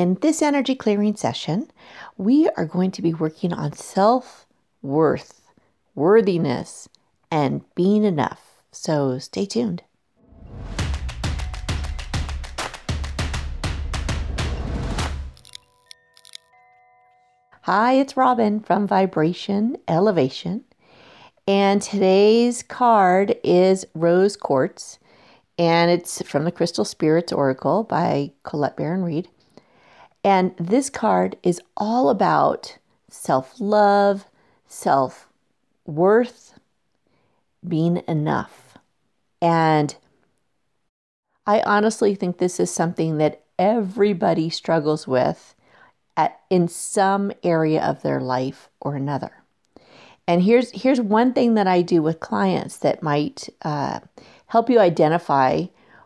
In this energy clearing session, we are going to be working on self-worth, worthiness, and being enough. So stay tuned. Hi, it's Robin from Vibration Elevation, and today's card is Rose Quartz, and it's from the Crystal Spirits Oracle by Colette Baron-Reid. And this card is all about self-love, self-worth, being enough. And I honestly think this is something that everybody struggles with in some area of their life or another. And here's one thing that I do with clients that might help you identify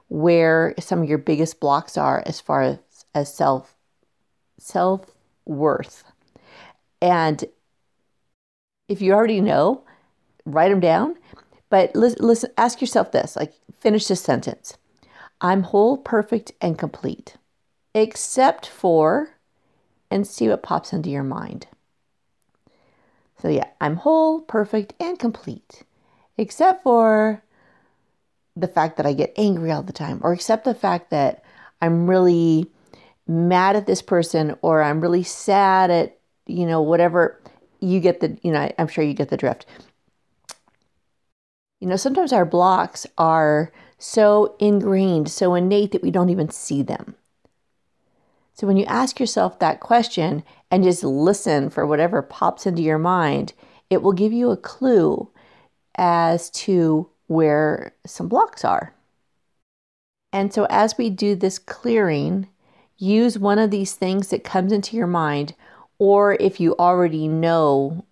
where some of your biggest blocks are as far as self-worth. And if you already know, write them down. But listen, ask yourself this, like, finish this sentence. I'm whole, perfect, and complete, except for, and see what pops into your mind. So yeah, I'm whole, perfect, and complete, except for the fact that I get angry all the time, or except the fact that I'm really mad at this person, or I'm really sad at, whatever. You get the, I'm sure you get the drift. Sometimes our blocks are so ingrained, so innate that we don't even see them. So when you ask yourself that question and just listen for whatever pops into your mind, it will give you a clue as to where some blocks are. And so as we do this clearing, use one of these things that comes into your mind, or if you already know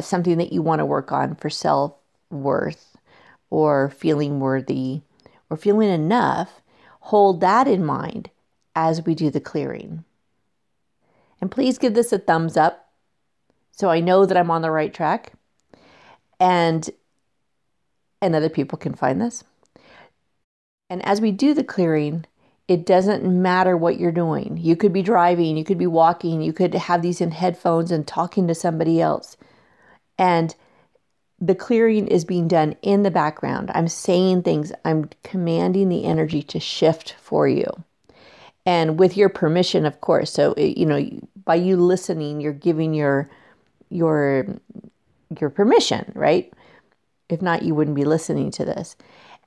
something that you want to work on for self-worth or feeling worthy or feeling enough, hold that in mind as we do the clearing. And please give this a thumbs up so I know that I'm on the right track and other people can find this. And as we do the clearing, it doesn't matter what you're doing. You could be driving, you could be walking, you could have these in headphones and talking to somebody else. And the clearing is being done in the background. I'm saying things, I'm commanding the energy to shift for you. And with your permission, of course. So, by you listening, you're giving your permission, right? If not, you wouldn't be listening to this.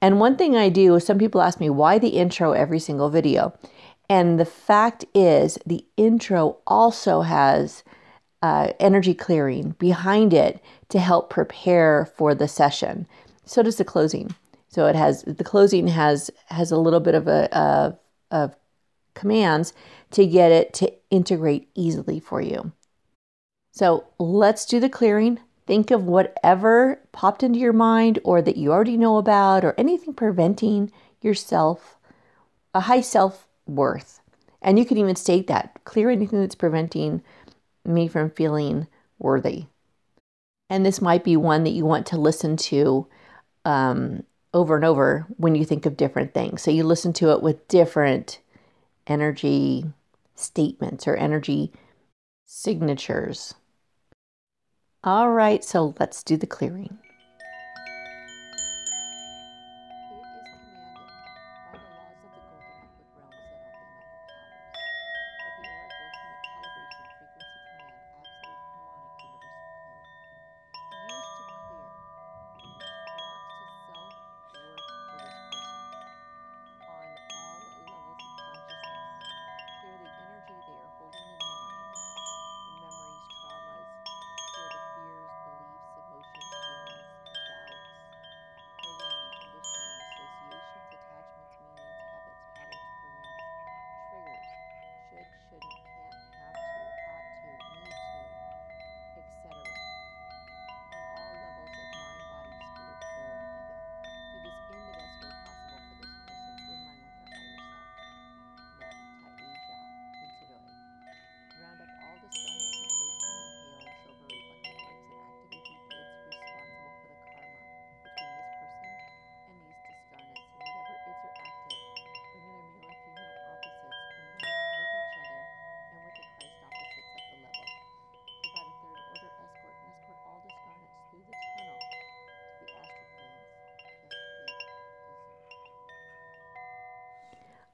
And one thing I do, some people ask me, why the intro every single video? And the fact is, the intro also has energy clearing behind it to help prepare for the session. So does the closing. So it has, the closing has a little bit of a commands to get it to integrate easily for you. So let's do the clearing. Think of whatever popped into your mind or that you already know about, or anything preventing yourself a high self-worth. And you can even state that. Clear anything that's preventing me from feeling worthy. And this might be one that you want to listen to over and over when you think of different things. So you listen to it with different energy statements or energy signatures. All right, so let's do the clearing.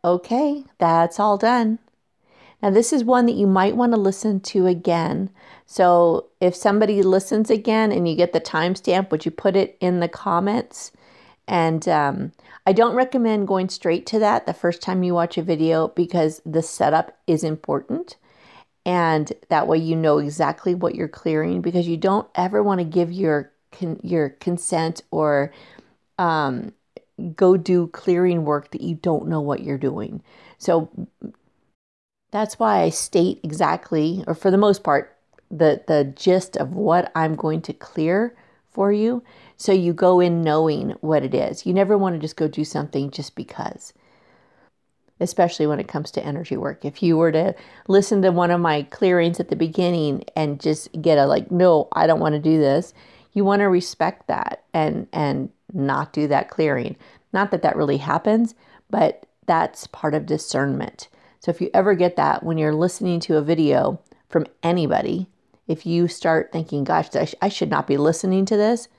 Okay, that's all done. Now this is one that you might want to listen to again. So if somebody listens again and you get the timestamp, would you put it in the comments? And I don't recommend going straight to that the first time you watch a video, because the setup is important. And that way you know exactly what you're clearing, because you don't ever want to give your consent or go do clearing work that you don't know what you're doing. So that's why I state exactly, or for the most part, the gist of what I'm going to clear for you, so you go in knowing what it is. You never want to just go do something just because, especially when it comes to energy work. If you were to listen to one of my clearings at the beginning and just get a like, no, I don't want to do this, you want to respect that and not do that clearing. Not that that really happens, but that's part of discernment. So if you ever get that when you're listening to a video from anybody, if you start thinking, gosh, I should not be listening to this,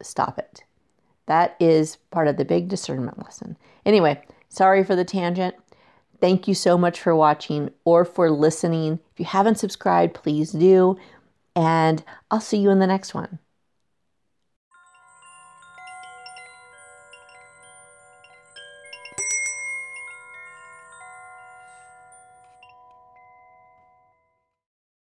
stop it. That is part of the big discernment lesson. Anyway, sorry for the tangent. Thank you so much for watching or for listening. If you haven't subscribed, please do. And I'll see you in the next one.